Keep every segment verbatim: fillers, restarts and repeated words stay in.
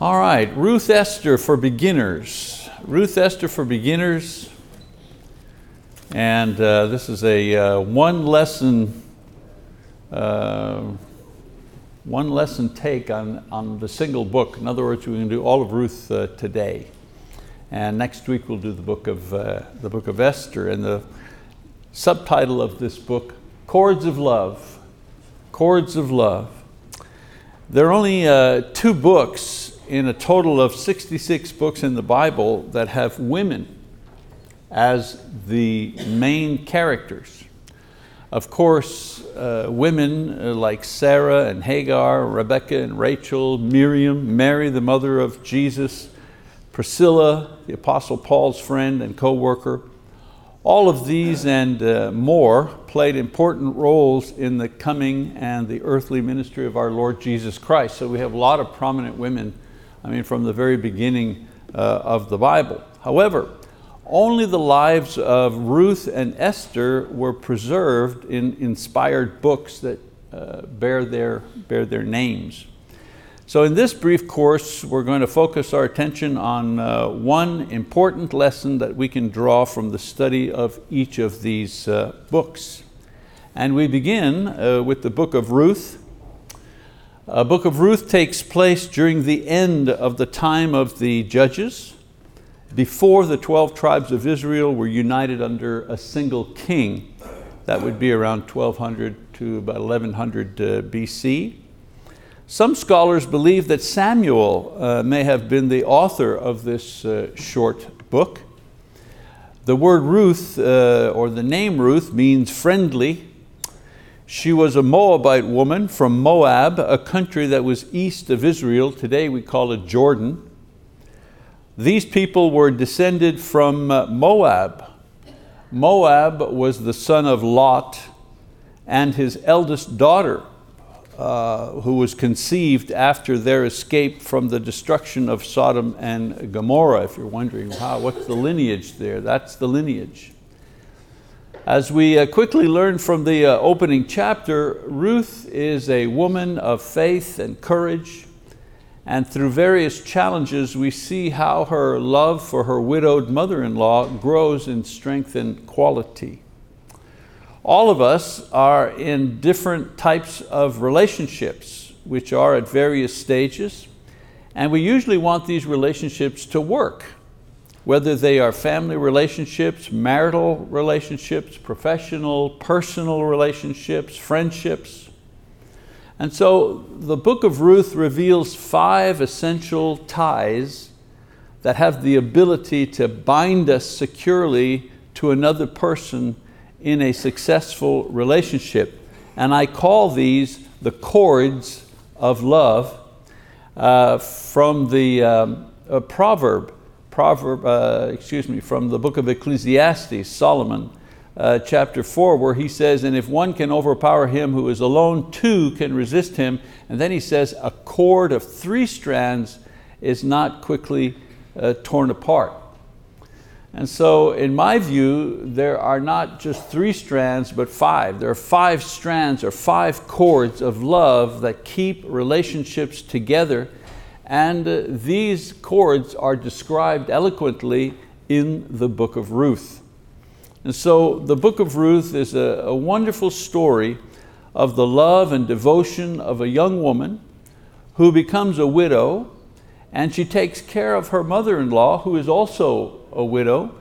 All right, Ruth Esther for Beginners. Ruth Esther for Beginners. And uh, this is a uh, one lesson uh, one lesson take on, on the single book. In other words, we're going to do all of Ruth uh, today. And next week we'll do the book of uh, the book of Esther, and the subtitle of this book, Chords of Love. Chords of Love. There are only uh, two books in a total of sixty-six books in the Bible that have women as the main characters. Of course, uh, women like Sarah and Hagar, Rebecca and Rachel, Miriam, Mary, the mother of Jesus, Priscilla, the Apostle Paul's friend and co-worker. All of these and uh, more played important roles in the coming and the earthly ministry of our Lord Jesus Christ. So we have a lot of prominent women, I mean, from the very beginning uh, of the Bible. However, only the lives of Ruth and Esther were preserved in inspired books that uh, bear their, bear their names. So in this brief course, we're going to focus our attention on uh, one important lesson that we can draw from the study of each of these uh, books. And we begin uh, with the book of Ruth. The uh, book of Ruth takes place during the end of the time of the judges, before the twelve tribes of Israel were united under a single king. That would be around twelve hundred to about eleven hundred uh, B C. Some scholars believe that Samuel uh, may have been the author of this uh, short book. The word Ruth, uh, or the name Ruth, means friendly. She was a Moabite woman from Moab, a country that was east of Israel. Today we call it Jordan. These people were descended from Moab. Moab was the son of Lot and his eldest daughter, uh, who was conceived after their escape from the destruction of Sodom and Gomorrah. If you're wondering, wow, what's the lineage there? That's the lineage. As we uh, quickly learn from the uh, opening chapter, Ruth is a woman of faith and courage. And through various challenges, we see how her love for her widowed mother-in-law grows in strength and quality. All of us are in different types of relationships, which are at various stages. And we usually want these relationships to work, whether they are family relationships, marital relationships, professional, personal relationships, friendships. And so the book of Ruth reveals five essential ties that have the ability to bind us securely to another person in a successful relationship. And I call these the chords of love uh, from the um, uh, proverb, proverb uh, excuse me, from the book of Ecclesiastes, Solomon. Uh, chapter four, where he says, and if one can overpower him who is alone, two can resist him. And then he says, a cord of three strands is not quickly uh, torn apart. And so in my view, there are not just three strands, but five. There are five strands or five cords of love that keep relationships together. And uh, these cords are described eloquently in the book of Ruth. And so the book of Ruth is a, a wonderful story of the love and devotion of a young woman who becomes a widow, and she takes care of her mother-in-law, who is also a widow,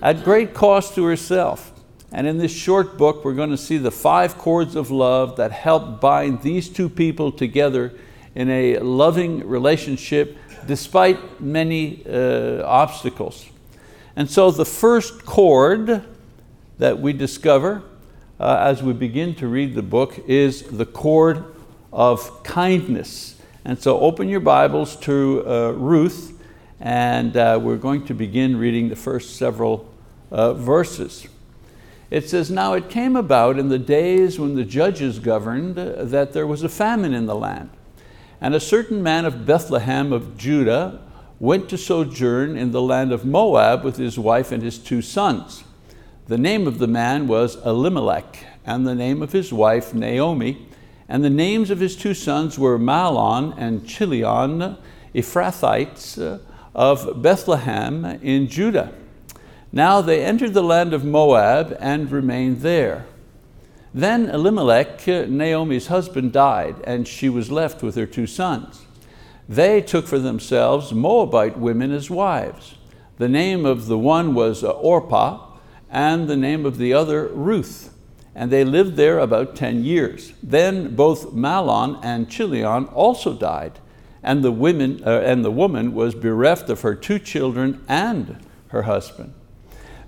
at great cost to herself. And in this short book, we're going to see the five cords of love that help bind these two people together in a loving relationship despite many uh, obstacles. And so the first chord that we discover uh, as we begin to read the book is the chord of kindness. And so open your Bibles to uh, Ruth, and uh, we're going to begin reading the first several uh, verses. It says, now it came about in the days when the judges governed that there was a famine in the land. And a certain man of Bethlehem of Judah went to sojourn in the land of Moab with his wife and his two sons. The name of the man was Elimelech, and the name of his wife Naomi, and the names of his two sons were Mahlon and Chilion, Ephrathites of Bethlehem in Judah. Now they entered the land of Moab and remained there. Then Elimelech, Naomi's husband, died, and she was left with her two sons. They took for themselves Moabite women as wives. The name of the one was Orpah, and the name of the other Ruth. And they lived there about ten years. Then both Mahlon and Chilion also died, and the, women, uh, and the woman was bereft of her two children and her husband.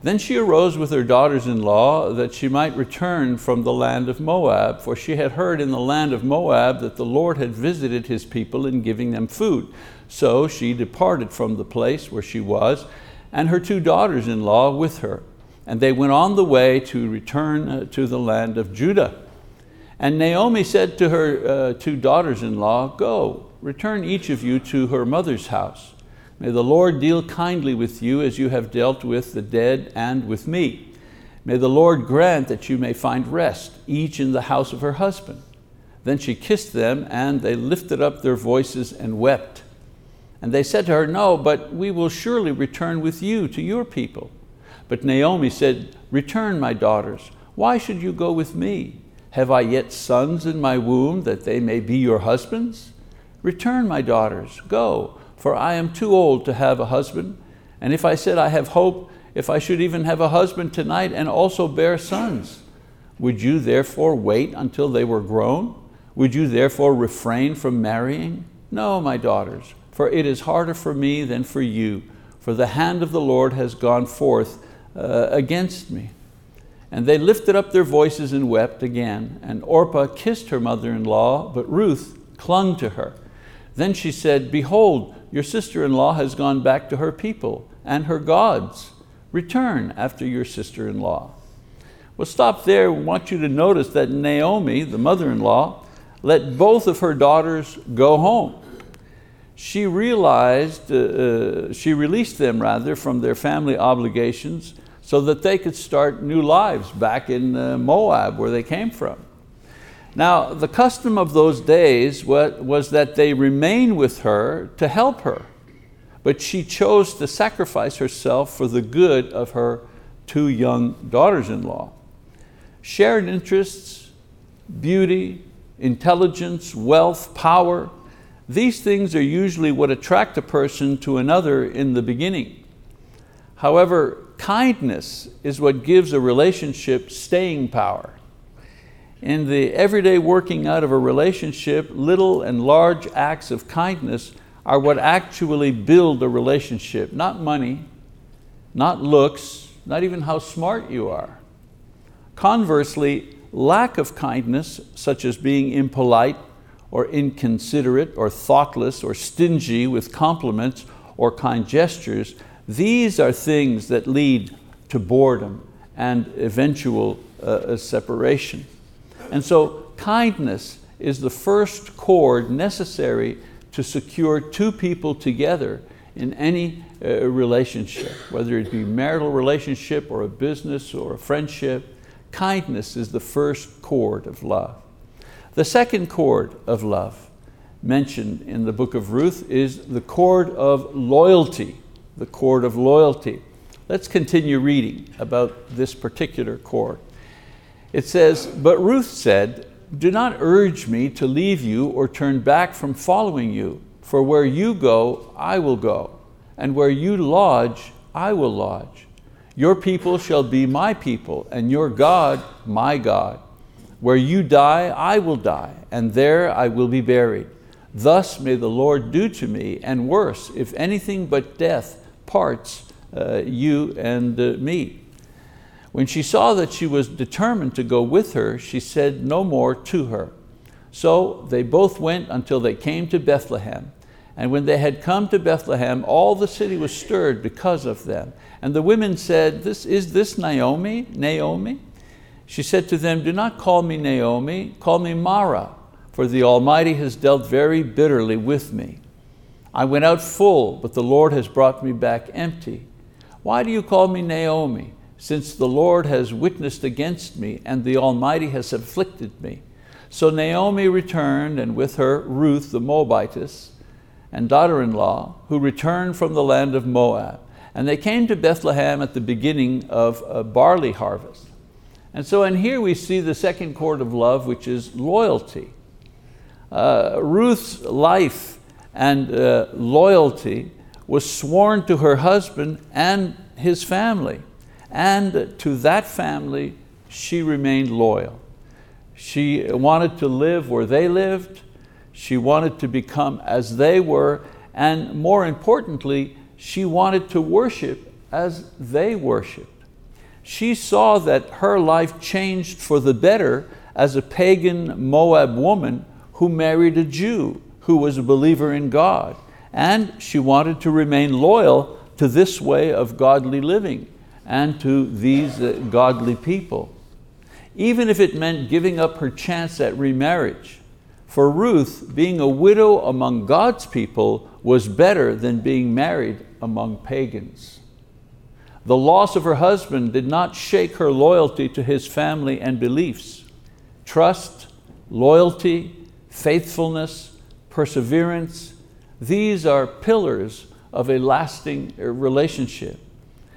Then she arose with her daughters-in-law that she might return from the land of Moab, for she had heard in the land of Moab that the Lord had visited his people in giving them food. So she departed from the place where she was, and her two daughters-in-law with her. And they went on the way to return to the land of Judah. And Naomi said to her uh, two daughters-in-law, "Go, return each of you to her mother's house. May the Lord deal kindly with you as you have dealt with the dead and with me. May the Lord grant that you may find rest, each in the house of her husband." Then she kissed them, and they lifted up their voices and wept. And they said to her, "No, but we will surely return with you to your people." But Naomi said, "Return, my daughters. Why should you go with me? Have I yet sons in my womb that they may be your husbands? Return, my daughters, go, for I am too old to have a husband. And if I said I have hope, if I should even have a husband tonight and also bear sons, would you therefore wait until they were grown? Would you therefore refrain from marrying? No, my daughters, for it is harder for me than for you, for the hand of the Lord has gone forth Uh, against me." And they lifted up their voices and wept again. And Orpah kissed her mother-in-law, but Ruth clung to her. Then she said, "Behold, your sister-in-law has gone back to her people and her gods. Return after your sister-in-law." We'll stop there. We want you to notice that Naomi, the mother-in-law, let both of her daughters go home. She realized, uh, she released them rather from their family obligations, so that they could start new lives back in uh, Moab, where they came from. Now, the custom of those days was, was that they remain with her to help her, but she chose to sacrifice herself for the good of her two young daughters-in-law. Shared interests, beauty, intelligence, wealth, power, these things are usually what attract a person to another in the beginning. However, kindness is what gives a relationship staying power. In the everyday working out of a relationship, little and large acts of kindness are what actually build a relationship, not money, not looks, not even how smart you are. Conversely, lack of kindness, such as being impolite or inconsiderate or thoughtless or stingy with compliments or kind gestures, these are things that lead to boredom and eventual uh, separation. And so kindness is the first chord necessary to secure two people together in any uh, relationship, whether it be marital relationship or a business or a friendship. Kindness is the first chord of love. The second chord of love mentioned in the book of Ruth is the chord of loyalty. the chord of loyalty. Let's continue reading about this particular chord. It says, "But Ruth said, 'Do not urge me to leave you or turn back from following you, for where you go, I will go, and where you lodge, I will lodge. Your people shall be my people, and your God, my God. Where you die, I will die, and there I will be buried. Thus may the Lord do to me, and worse, if anything but death parts uh, you and uh, me.' When she saw that she was determined to go with her, she said no more to her. So they both went until they came to Bethlehem. And when they had come to Bethlehem, all the city was stirred because of them. And the women said, 'This is this Naomi, Naomi?' She said to them, 'Do not call me Naomi, call me Mara, for the Almighty has dealt very bitterly with me. I went out full, but the Lord has brought me back empty. Why do you call me Naomi, since the Lord has witnessed against me and the Almighty has afflicted me?' So Naomi returned, and with her Ruth the Moabitess. and daughter-in-law, who returned from the land of Moab. And they came to Bethlehem at the beginning of a barley harvest. And so in here we see the second chord of love, which is loyalty. Uh, Ruth's life and uh, loyalty was sworn to her husband and his family. And to that family, she remained loyal. She wanted to live where they lived. She wanted to become as they were. And more importantly, she wanted to worship as they worshiped. She saw that her life changed for the better as a pagan Moab woman who married a Jew who was a believer in God. And she wanted to remain loyal to this way of godly living and to these uh, godly people. Even if it meant giving up her chance at remarriage, for Ruth, being a widow among God's people was better than being married among pagans. The loss of her husband did not shake her loyalty to his family and beliefs. Trust, loyalty, faithfulness, perseverance, these are pillars of a lasting relationship.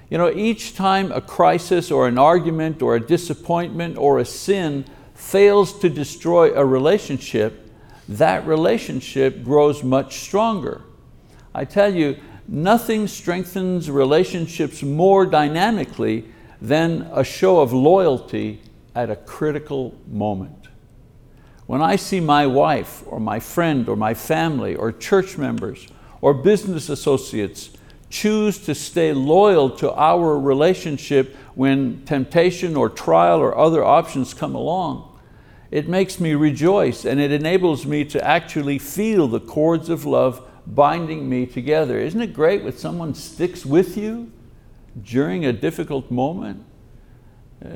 You know, each time a crisis or an argument or a disappointment or a sin fails to destroy a relationship, that relationship grows much stronger. I tell you, nothing strengthens relationships more dynamically than a show of loyalty at a critical moment. When I see my wife or my friend or my family or church members or business associates choose to stay loyal to our relationship when temptation or trial or other options come along, it makes me rejoice and it enables me to actually feel the cords of love binding me together. Isn't it great when someone sticks with you during a difficult moment? Uh,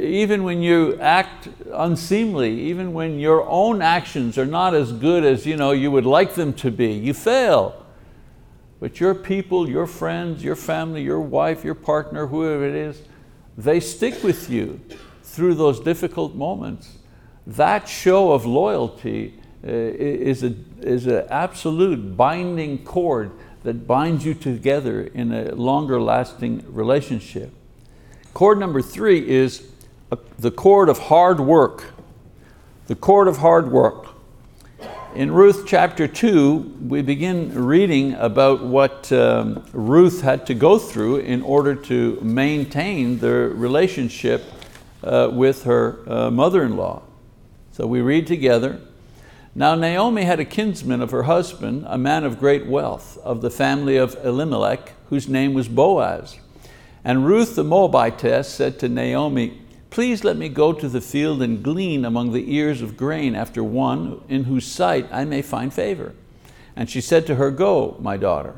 even when you act unseemly, even when your own actions are not as good as you know you would like them to be, you fail. But your people, your friends, your family, your wife, your partner, whoever it is, they stick with you through those difficult moments. That show of loyalty uh, is a, is an absolute binding cord that binds you together in a longer lasting relationship. Chord number three is a, the chord of hard work. The chord of hard work. In Ruth chapter two, we begin reading about what um, Ruth had to go through in order to maintain their relationship uh, with her uh, mother-in-law. So we read together. Now Naomi had a kinsman of her husband, a man of great wealth, of the family of Elimelech, whose name was Boaz. And Ruth the Moabitess said to Naomi, "Please let me go to the field and glean among the ears of grain after one in whose sight I may find favor." And she said to her, "Go, my daughter."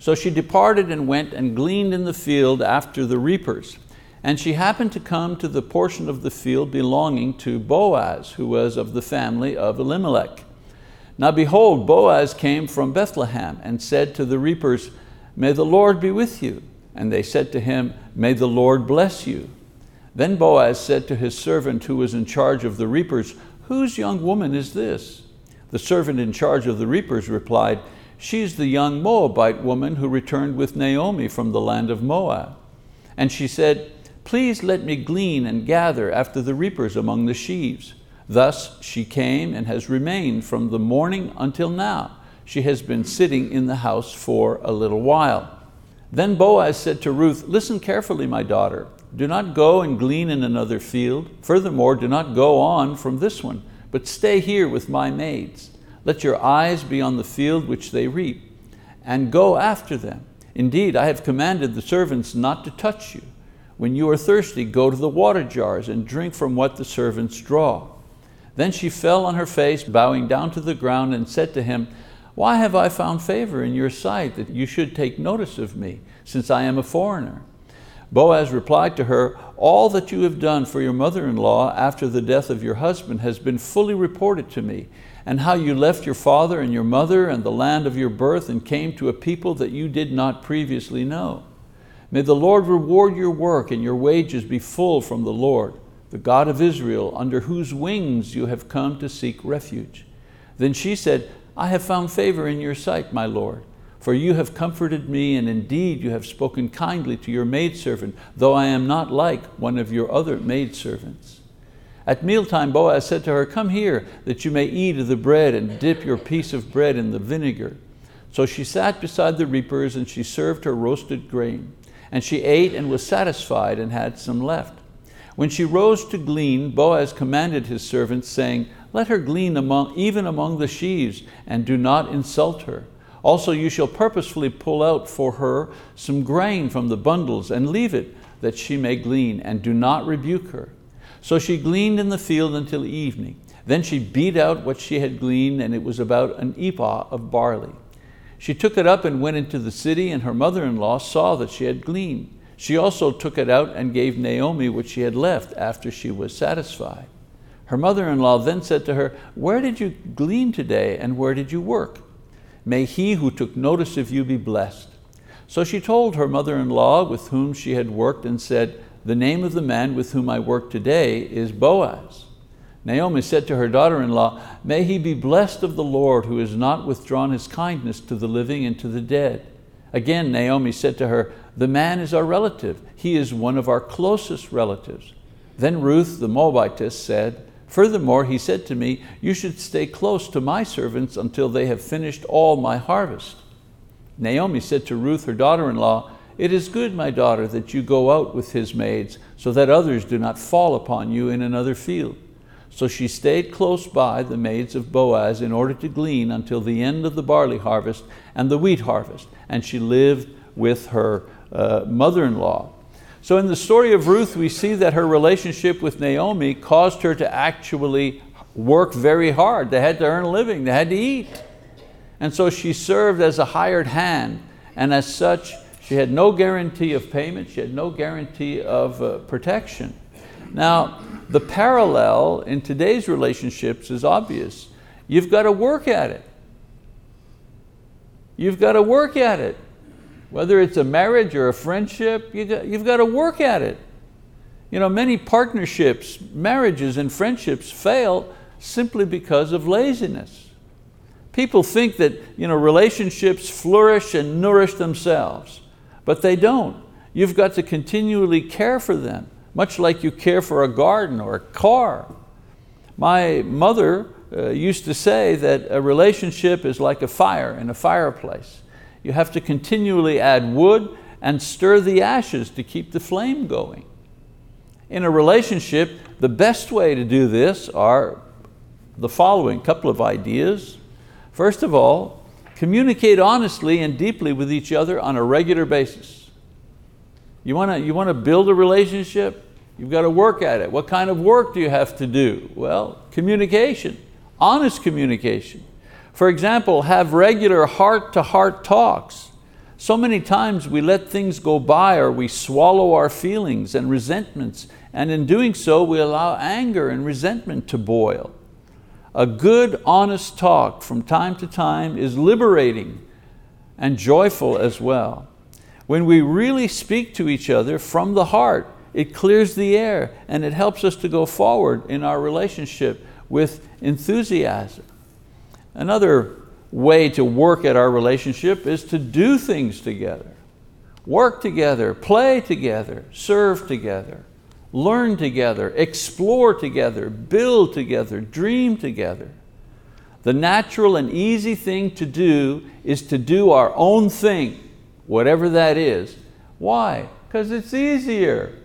So she departed and went and gleaned in the field after the reapers. And she happened to come to the portion of the field belonging to Boaz, who was of the family of Elimelech. Now behold, Boaz came from Bethlehem and said to the reapers, "May the Lord be with you." And they said to him, "May the Lord bless you." Then Boaz said to his servant who was in charge of the reapers, "Whose young woman is this?" The servant in charge of the reapers replied, "She's the young Moabite woman who returned with Naomi from the land of Moab. And she said, 'Please let me glean and gather after the reapers among the sheaves.' Thus she came and has remained from the morning until now. She has been sitting in the house for a little while." Then Boaz said to Ruth, "Listen carefully, my daughter. Do not go and glean in another field. Furthermore, do not go on from this one, but stay here with my maids. Let your eyes be on the field which they reap, and go after them. Indeed, I have commanded the servants not to touch you. When you are thirsty, go to the water jars and drink from what the servants draw." Then she fell on her face, bowing down to the ground, and said to him, "Why have I found favor in your sight that you should take notice of me, since I am a foreigner?" Boaz replied to her, "All that you have done for your mother-in-law after the death of your husband has been fully reported to me, and how you left your father and your mother and the land of your birth and came to a people that you did not previously know. May the Lord reward your work and your wages be full from the Lord, the God of Israel, under whose wings you have come to seek refuge." Then she said, I have found favor in your sight, my Lord, for you have comforted me, and indeed you have spoken kindly to your maidservant, though I am not like one of your other maidservants. At mealtime, Boaz said to her, come here, that you may eat of the bread and dip your piece of bread in the vinegar. So she sat beside the reapers, and she served her roasted grain. And she ate and was satisfied and had some left. When she rose to glean, Boaz commanded his servants, saying, let her glean among, even among the sheaves, and do not insult her. Also you shall purposefully pull out for her some grain from the bundles and leave it, that she may glean, and do not rebuke her. So she gleaned in the field until evening. Then she beat out what she had gleaned, and it was about an ephah of barley. She took it up and went into the city, and her mother-in-law saw that she had gleaned. She also took it out and gave Naomi what she had left after she was satisfied. Her mother-in-law then said to her, where did you glean today, and where did you work? May he who took notice of you be blessed. So she told her mother-in-law with whom she had worked and said, the name of the man with whom I work today is Boaz. Naomi said to her daughter-in-law, may he be blessed of the Lord, who has not withdrawn his kindness to the living and to the dead. Again, Naomi said to her, the man is our relative. He is one of our closest relatives. Then Ruth the Moabitess said, furthermore, he said to me, you should stay close to my servants until they have finished all my harvest. Naomi said to Ruth, her daughter-in-law, it is good, my daughter, that you go out with his maids, so that others do not fall upon you in another field. So she stayed close by the maids of Boaz in order to glean until the end of the barley harvest and the wheat harvest, and she lived with her uh, mother-in-law. So in the story of Ruth, we see that her relationship with Naomi caused her to actually work very hard. They had to earn a living, they had to eat. And so she served as a hired hand, and as such, she had no guarantee of payment, she had no guarantee of uh, protection. Now, the parallel in today's relationships is obvious. You've got to work at it. You've got to work at it. Whether it's a marriage or a friendship, you got, you've got to work at it. You know, many partnerships, marriages and friendships fail simply because of laziness. People think that you know, relationships flourish and nourish themselves. But they don't. You've got to continually care for them, much like you care for a garden or a car. My mother uh, used to say that a relationship is like a fire in a fireplace. You have to continually add wood and stir the ashes to keep the flame going. In a relationship, the best way to do this are the following couple of ideas. First of all, communicate honestly and deeply with each other on a regular basis. You want to you want to build a relationship? You've got to work at it. What kind of work do you have to do? Well, communication, honest communication. For example, have regular heart-to-heart talks. So many times we let things go by, or we swallow our feelings and resentments, and in doing so we allow anger and resentment to boil. A good, honest talk from time to time is liberating and joyful as well. When we really speak to each other from the heart, it clears the air and it helps us to go forward in our relationship with enthusiasm. Another way to work at our relationship is to do things together. Work together, play together, serve together. Learn together, explore together, build together, dream together. The natural and easy thing to do is to do our own thing, whatever that is. Why? Because it's easier.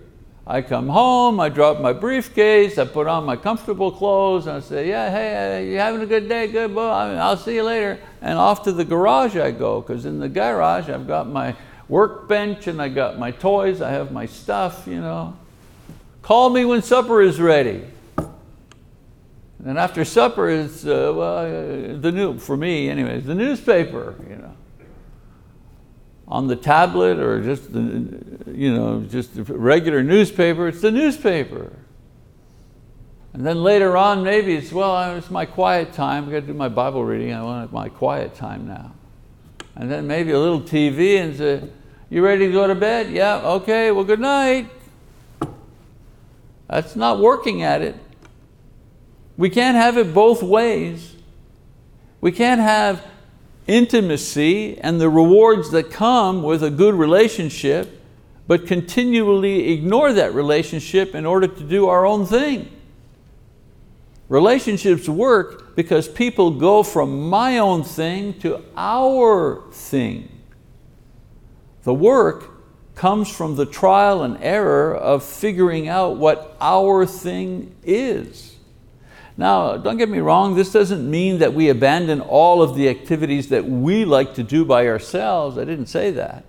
I come home, I drop my briefcase, I put on my comfortable clothes, and I say, yeah, hey, you having a good day? Good, boy, I'll see you later. And off to the garage I go, because in the garage I've got my workbench and I got my toys, I have my stuff, you know. Call me when supper is ready. And after supper is uh, well, uh, the new for me, anyways, the newspaper, you know, on the tablet or just the, you know, just the regular newspaper. It's the newspaper. And then later on, maybe it's well, it's my quiet time. I got to do my Bible reading. I want my quiet time now. And then maybe a little T V and say, "You ready to go to bed? Yeah. Okay. Well, good night." That's not working at it. We can't have it both ways. We can't have intimacy and the rewards that come with a good relationship, but continually ignore that relationship in order to do our own thing. Relationships work because people go from my own thing to our thing. The work comes from the trial and error of figuring out what our thing is. Now, don't get me wrong, this doesn't mean that we abandon all of the activities that we like to do by ourselves. I didn't say that.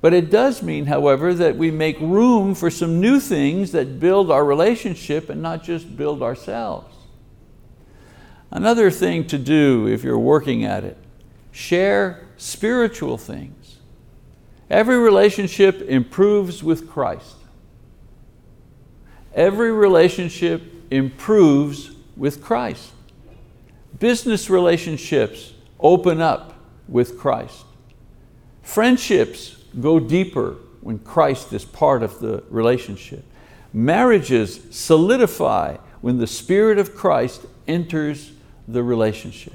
But it does mean, however, that we make room for some new things that build our relationship and not just build ourselves. Another thing to do if you're working at it, share spiritual things. Every relationship improves with Christ. Every relationship improves with Christ. Business relationships open up with Christ. Friendships go deeper when Christ is part of the relationship. Marriages solidify when the Spirit of Christ enters the relationship.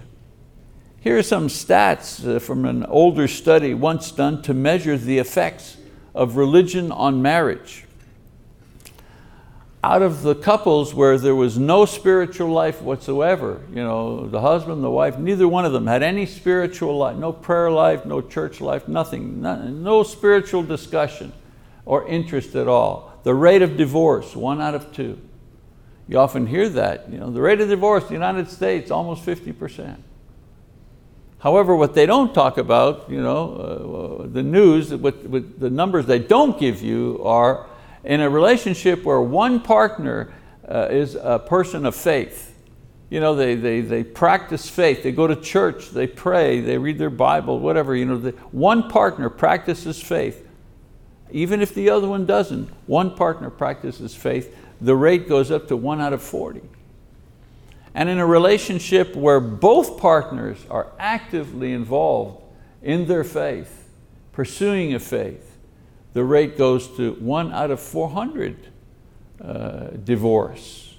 Here are some stats from an older study once done to measure the effects of religion on marriage. Out of the couples where there was no spiritual life whatsoever, you know, the husband, the wife, neither one of them had any spiritual life, no prayer life, no church life, nothing, none, no spiritual discussion or interest at all. The rate of divorce, one out of two. You often hear that, you know, the rate of divorce in the United States, almost fifty percent. However, what they don't talk about, you know, uh, the news, what, what the numbers they don't give you are in a relationship where one partner uh, is a person of faith. You know, they, they, they practice faith, they go to church, they pray, they read their Bible, whatever. You know, the, one partner practices faith. Even if the other one doesn't, one partner practices faith, the rate goes up to one out of forty. And in a relationship where both partners are actively involved in their faith, pursuing a faith, the rate goes to one out of four hundred uh, divorce.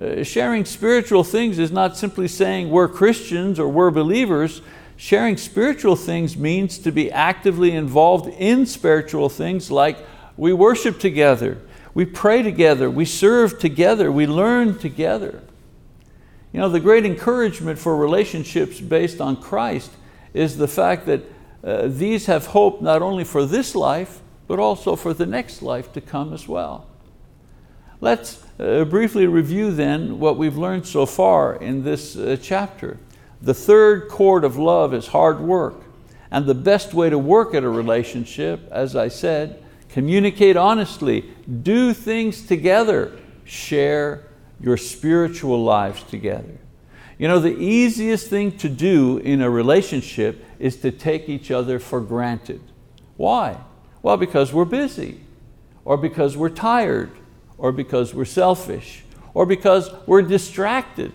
Uh, sharing spiritual things is not simply saying we're Christians or we're believers. Sharing spiritual things means to be actively involved in spiritual things, like we worship together, we pray together, we serve together, we learn together. You know, the great encouragement for relationships based on Christ is the fact that Uh, these have hope not only for this life, but also for the next life to come as well. Let's uh, briefly review then what we've learned so far in this uh, chapter. The third chord of love is hard work. And the best way to work at a relationship, as I said, communicate honestly, do things together, share your spiritual lives together. You know, the easiest thing to do in a relationship is to take each other for granted. Why? Well, because we're busy, or because we're tired, or because we're selfish, or because we're distracted.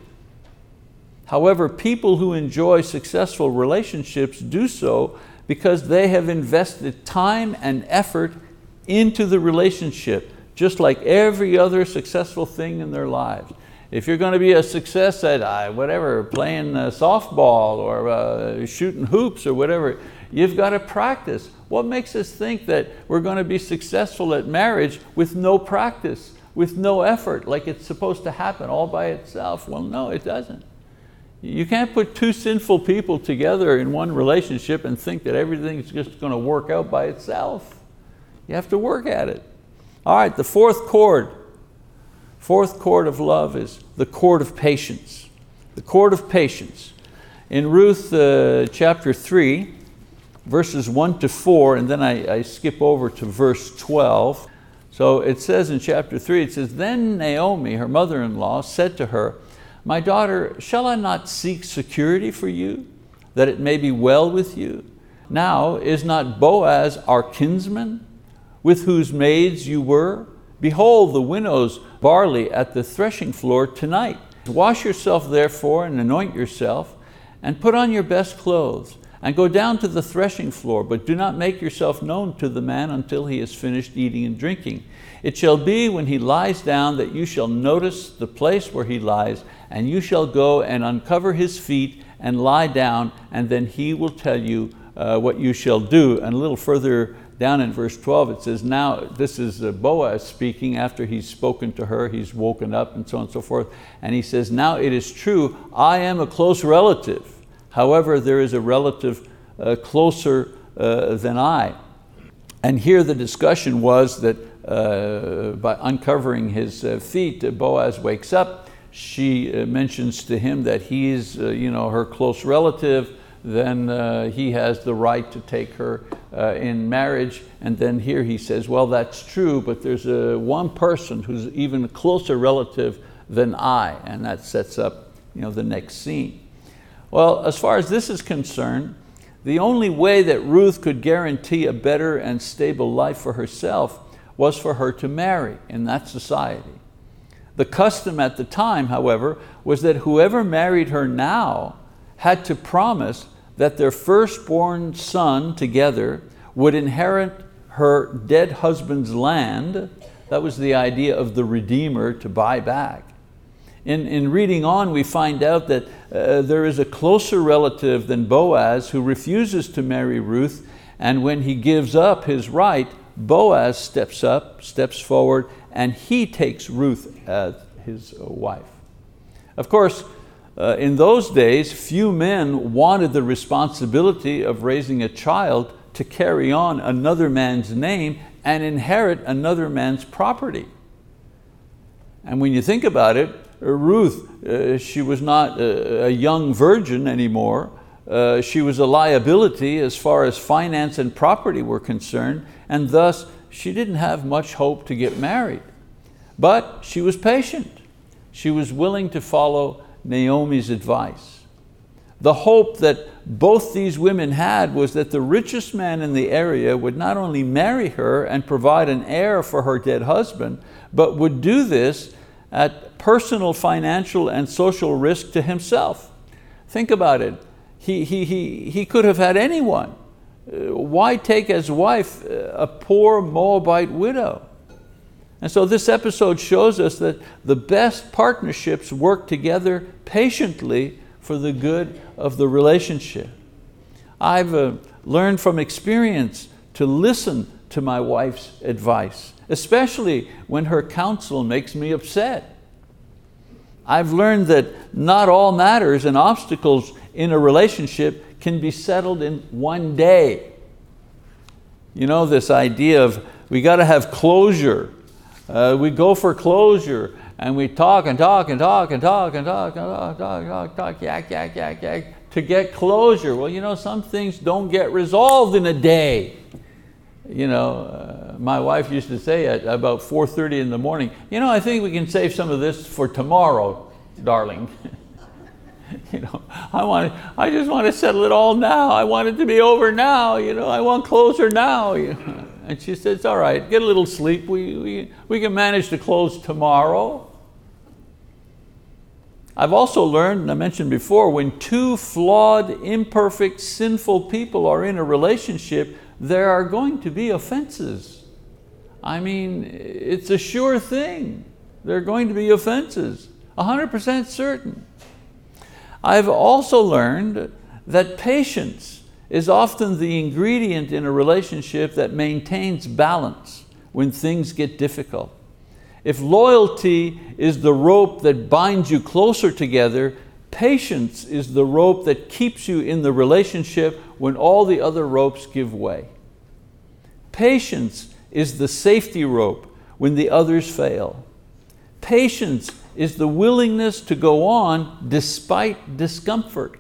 However, people who enjoy successful relationships do so because they have invested time and effort into the relationship, just like every other successful thing in their lives. If you're going to be a success at uh, whatever, playing uh, softball or uh, shooting hoops or whatever, you've got to practice. What makes us think that we're going to be successful at marriage with no practice, with no effort, like it's supposed to happen all by itself? Well, no, it doesn't. You can't put two sinful people together in one relationship and think that everything's just going to work out by itself. You have to work at it. All right, the fourth chord. Fourth chord of love is the chord of patience. The chord of patience. In Ruth uh, chapter three, verses one to four, and then I, I skip over to verse twelve. So it says in chapter three, it says, "Then Naomi, her mother-in-law, said to her, 'My daughter, shall I not seek security for you, that it may be well with you? Now is not Boaz our kinsman, with whose maids you were? Behold, the winnow's barley at the threshing floor tonight. Wash yourself therefore and anoint yourself and put on your best clothes and go down to the threshing floor, but do not make yourself known to the man until he has finished eating and drinking. It shall be when he lies down that you shall notice the place where he lies, and you shall go and uncover his feet and lie down, and then he will tell you uh, what you shall do." And a little further down in verse twelve, it says, now this is Boaz speaking after he's spoken to her, he's woken up and so on and so forth. And he says, "Now it is true, I am a close relative. However, there is a relative uh, closer uh, than I." And here the discussion was that uh, by uncovering his uh, feet, uh, Boaz wakes up. She uh, mentions to him that he is uh, you know, her close relative. Then uh, he has the right to take her uh, in marriage. And then here he says, well, that's true, but there's a, one person who's even a closer relative than I. And that sets up you know, the next scene. Well, as far as this is concerned, the only way that Ruth could guarantee a better and stable life for herself was for her to marry in that society. The custom at the time, however, was that whoever married her now had to promise that their firstborn son together would inherit her dead husband's land. That was the idea of the Redeemer to buy back. In, in reading on, we find out that uh, there is a closer relative than Boaz who refuses to marry Ruth, and when he gives up his right, Boaz steps up, steps forward, and he takes Ruth as his wife. Of course, Uh, in those days, few men wanted the responsibility of raising a child to carry on another man's name and inherit another man's property. And when you think about it, Ruth, uh, she was not a, a young virgin anymore. Uh, she was a liability as far as finance and property were concerned, and thus she didn't have much hope to get married. But she was patient. She was willing to follow Naomi's advice. The hope that both these women had was that the richest man in the area would not only marry her and provide an heir for her dead husband, but would do this at personal, financial, and social risk to himself. Think about it. He, he, he, he could have had anyone. Why take as wife a poor Moabite widow? And so this episode shows us that the best partnerships work together patiently for the good of the relationship. I've uh, learned from experience to listen to my wife's advice, especially when her counsel makes me upset. I've learned that not all matters and obstacles in a relationship can be settled in one day. You know, this idea of we got to have closure. Uh, we go for closure and we talk and talk and talk and talk and talk and talk, talk, talk, talk, yak, yak, yak, yak, to get closure. Well, you know, some things don't get resolved in a day. You know, uh, my wife used to say at about four thirty in the morning, you know, I think we can save some of this for tomorrow, darling. You know, I want, I just want to settle it all now. I want it to be over now. You know, I want closure now. You know. And she says, all right, get a little sleep. We, we, we can manage to close tomorrow. I've also learned, and I mentioned before, when two flawed, imperfect, sinful people are in a relationship, there are going to be offenses. I mean, it's a sure thing. There are going to be offenses, one hundred percent certain. I've also learned that patience is often the ingredient in a relationship that maintains balance when things get difficult. If loyalty is the rope that binds you closer together, patience is the rope that keeps you in the relationship when all the other ropes give way. Patience is the safety rope when the others fail. Patience is the willingness to go on despite discomfort.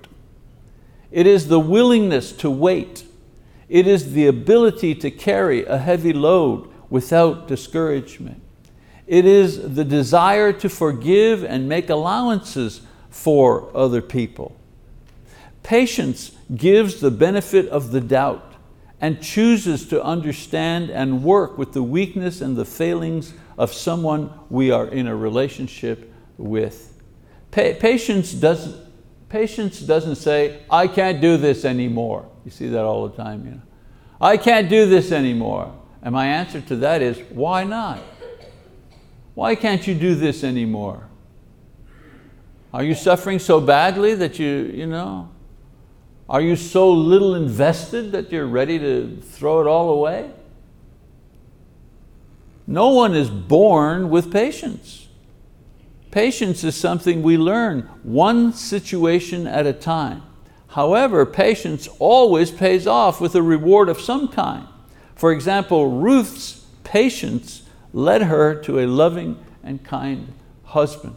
It is the willingness to wait. It is the ability to carry a heavy load without discouragement. It is the desire to forgive and make allowances for other people. Patience gives the benefit of the doubt and chooses to understand and work with the weakness and the failings of someone we are in a relationship with. Pa- patience doesn't Patience doesn't say, I can't do this anymore. You see that all the time. You know, I can't do this anymore. And my answer to that is, why not? Why can't you do this anymore? Are you suffering so badly that you, you know, are you so little invested that you're ready to throw it all away? No one is born with patience. Patience is something we learn one situation at a time. However, patience always pays off with a reward of some kind. For example, Ruth's patience led her to a loving and kind husband.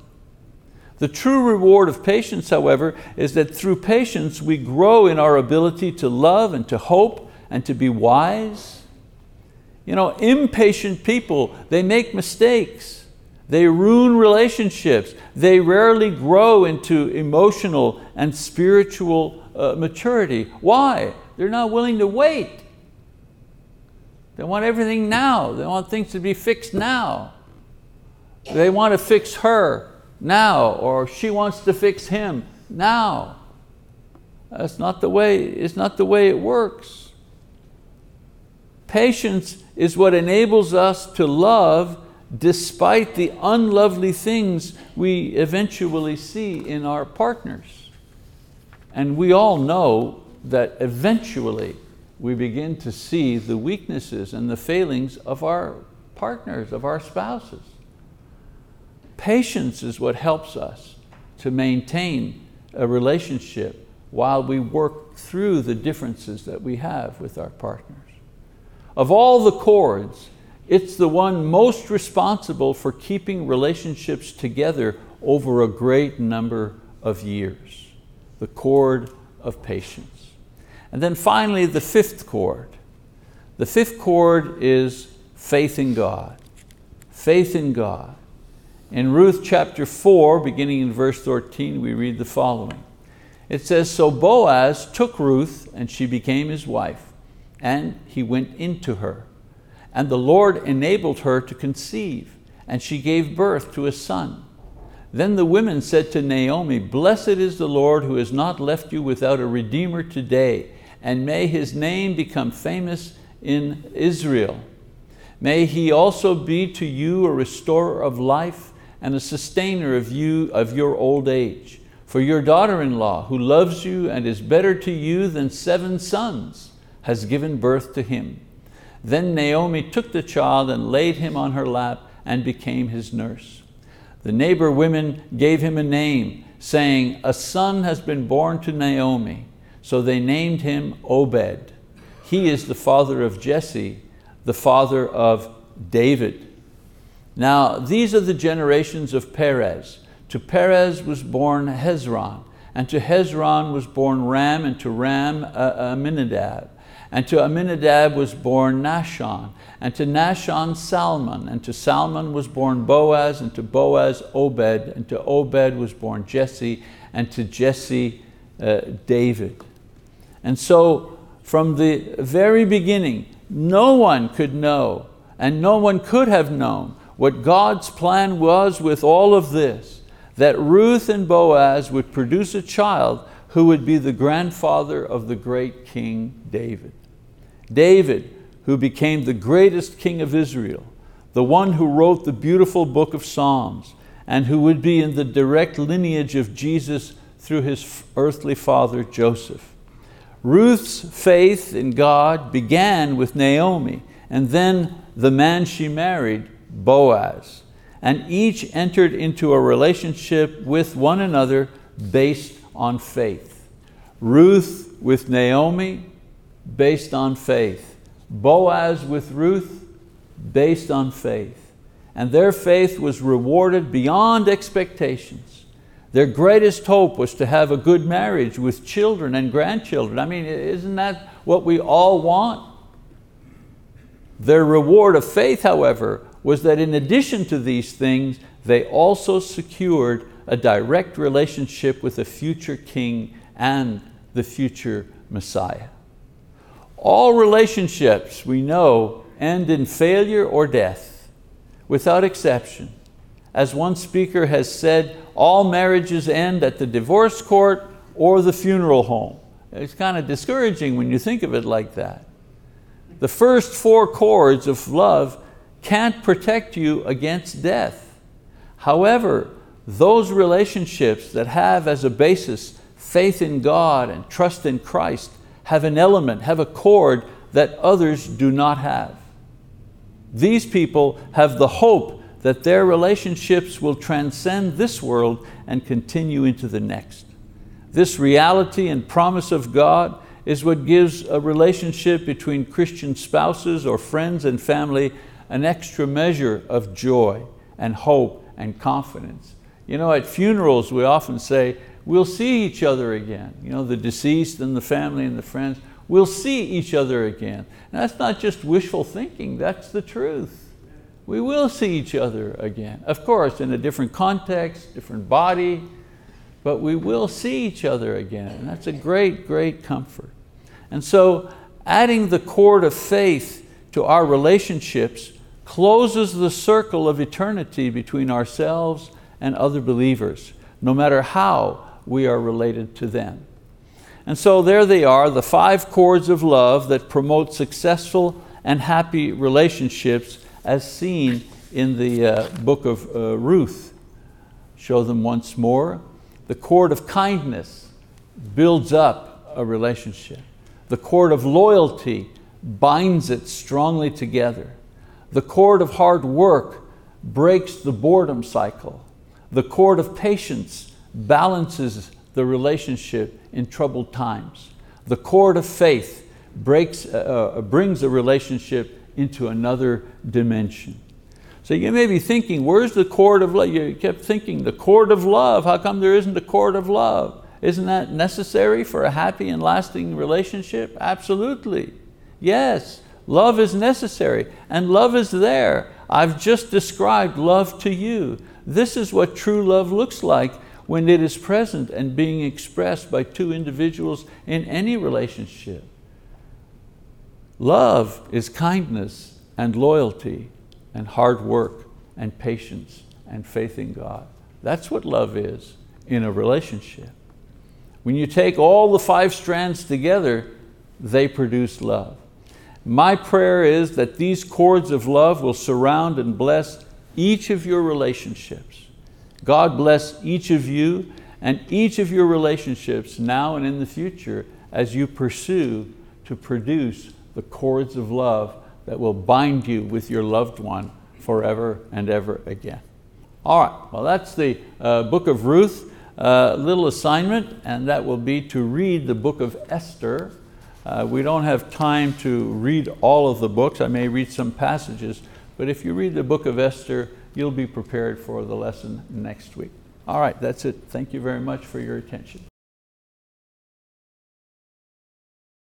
The true reward of patience, however, is that through patience we grow in our ability to love and to hope and to be wise. You know, impatient people, they make mistakes. They ruin relationships. They rarely grow into emotional and spiritual uh, maturity. Why? They're not willing to wait. They want everything now. They want things to be fixed now. They want to fix her now, or she wants to fix him now. That's not the way, it's not the way it works. Patience is what enables us to love despite the unlovely things we eventually see in our partners. And we all know that eventually we begin to see the weaknesses and the failings of our partners, of our spouses. Patience is what helps us to maintain a relationship while we work through the differences that we have with our partners. Of all the chords, it's the one most responsible for keeping relationships together over a great number of years, the chord of patience. And then finally, the fifth chord. The fifth chord is faith in God, faith in God. In Ruth chapter four, beginning in verse thirteen, we read the following. It says, "So Boaz took Ruth, and she became his wife, and he went into her. And the Lord enabled her to conceive, and she gave birth to a son. Then the women said to Naomi, 'Blessed is the Lord who has not left you without a redeemer today, and may his name become famous in Israel. May he also be to you a restorer of life and a sustainer of you of your old age. For your daughter-in-law, who loves you and is better to you than seven sons, has given birth to him.' Then Naomi took the child and laid him on her lap and became his nurse. The neighbor women gave him a name, saying, 'A son has been born to Naomi.' So they named him Obed. He is the father of Jesse, the father of David." Now, these are the generations of Perez. To Perez was born Hezron, and to Hezron was born Ram, and to Ram, uh, Amminadab. And to Amminadab was born Nahshon, and to Nahshon, Salmon, and to Salmon was born Boaz, and to Boaz, Obed, and to Obed was born Jesse, and to Jesse, uh, David. And so, from the very beginning, no one could know, and no one could have known, what God's plan was with all of this, that Ruth and Boaz would produce a child who would be the grandfather of the great King David. David, who became the greatest king of Israel, the one who wrote the beautiful book of Psalms, and who would be in the direct lineage of Jesus through his earthly father, Joseph. Ruth's faith in God began with Naomi, and then the man she married, Boaz, and each entered into a relationship with one another based on faith. Ruth with Naomi, based on faith. Boaz with Ruth, based on faith. And their faith was rewarded beyond expectations. Their greatest hope was to have a good marriage with children and grandchildren. I mean, isn't that what we all want? Their reward of faith, however, was that in addition to these things, they also secured a direct relationship with a future king and the future Messiah. All relationships, we know, end in failure or death, without exception. As one speaker has said, all marriages end at the divorce court or the funeral home. It's kind of discouraging when you think of it like that. The first four chords of love can't protect you against death. However, those relationships that have as a basis faith in God and trust in Christ have an element, have a chord that others do not have. These people have the hope that their relationships will transcend this world and continue into the next. This reality and promise of God is what gives a relationship between Christian spouses or friends and family an extra measure of joy and hope and confidence. You know, at funerals we often say, we'll see each other again. You know, the deceased and the family and the friends, we'll see each other again. And that's not just wishful thinking, that's the truth. We will see each other again. Of course, in a different context, different body, but we will see each other again. And that's a great, great comfort. And so adding the chord of faith to our relationships closes the circle of eternity between ourselves and other believers, no matter how we are related to them. And so there they are, the five chords of love that promote successful and happy relationships as seen in the uh, book of uh, Ruth. Show them once more. The chord of kindness builds up a relationship. The chord of loyalty binds it strongly together. The chord of hard work breaks the boredom cycle. The chord of patience balances the relationship in troubled times. The chord of faith breaks, uh, brings a relationship into another dimension. So you may be thinking, where's the chord of love? You kept thinking, the chord of love, how come there isn't a chord of love? Isn't that necessary for a happy and lasting relationship? Absolutely, yes, love is necessary and love is there. I've just described love to you. This is what true love looks like when it is present and being expressed by two individuals in any relationship. Love is kindness and loyalty and hard work and patience and faith in God. That's what love is in a relationship. When you take all the five strands together, they produce love. My prayer is that these cords of love will surround and bless each of your relationships. God bless each of you and each of your relationships now and in the future as you pursue to produce the cords of love that will bind you with your loved one forever and ever again. All right, well that's the uh, book of Ruth, uh, little assignment, and that will be to read the book of Esther. Uh, we don't have time to read all of the books. I may read some passages, but if you read the book of Esther, you'll be prepared for the lesson next week. All right, that's it. Thank you very much for your attention.